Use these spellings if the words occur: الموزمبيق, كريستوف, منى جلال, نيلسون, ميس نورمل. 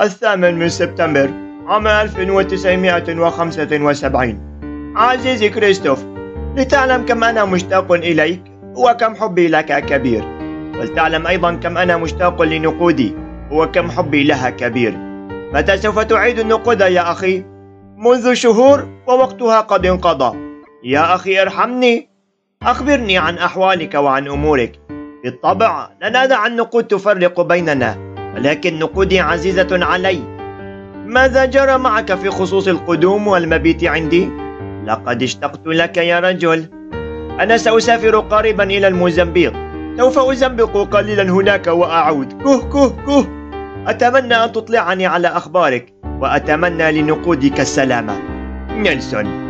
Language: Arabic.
الثامن من سبتمبر عام 1975. عزيزي كريستوف، لتعلم كم أنا مشتاق إليك وكم حبي لك كبير، ولتعلم أيضا كم أنا مشتاق لنقودي وكم حبي لها كبير. متى سوف تعيد النقود يا أخي؟ منذ شهور ووقتها قد انقضى. يا أخي ارحمني، أخبرني عن أحوالك وعن أمورك. بالطبع لا ندع النقود تفرق بيننا، ولكن نقودي عزيزة علي. ماذا جرى معك في خصوص القدوم والمبيت عندي؟ لقد اشتقت لك يا رجل. أنا سأسافر قريبا إلى الموزمبيق، سوف أزنبق قليلا هناك وأعود. كه كه كه. أتمنى أن تطلعني على أخبارك، وأتمنى لنقودك السلامة. نيلسون.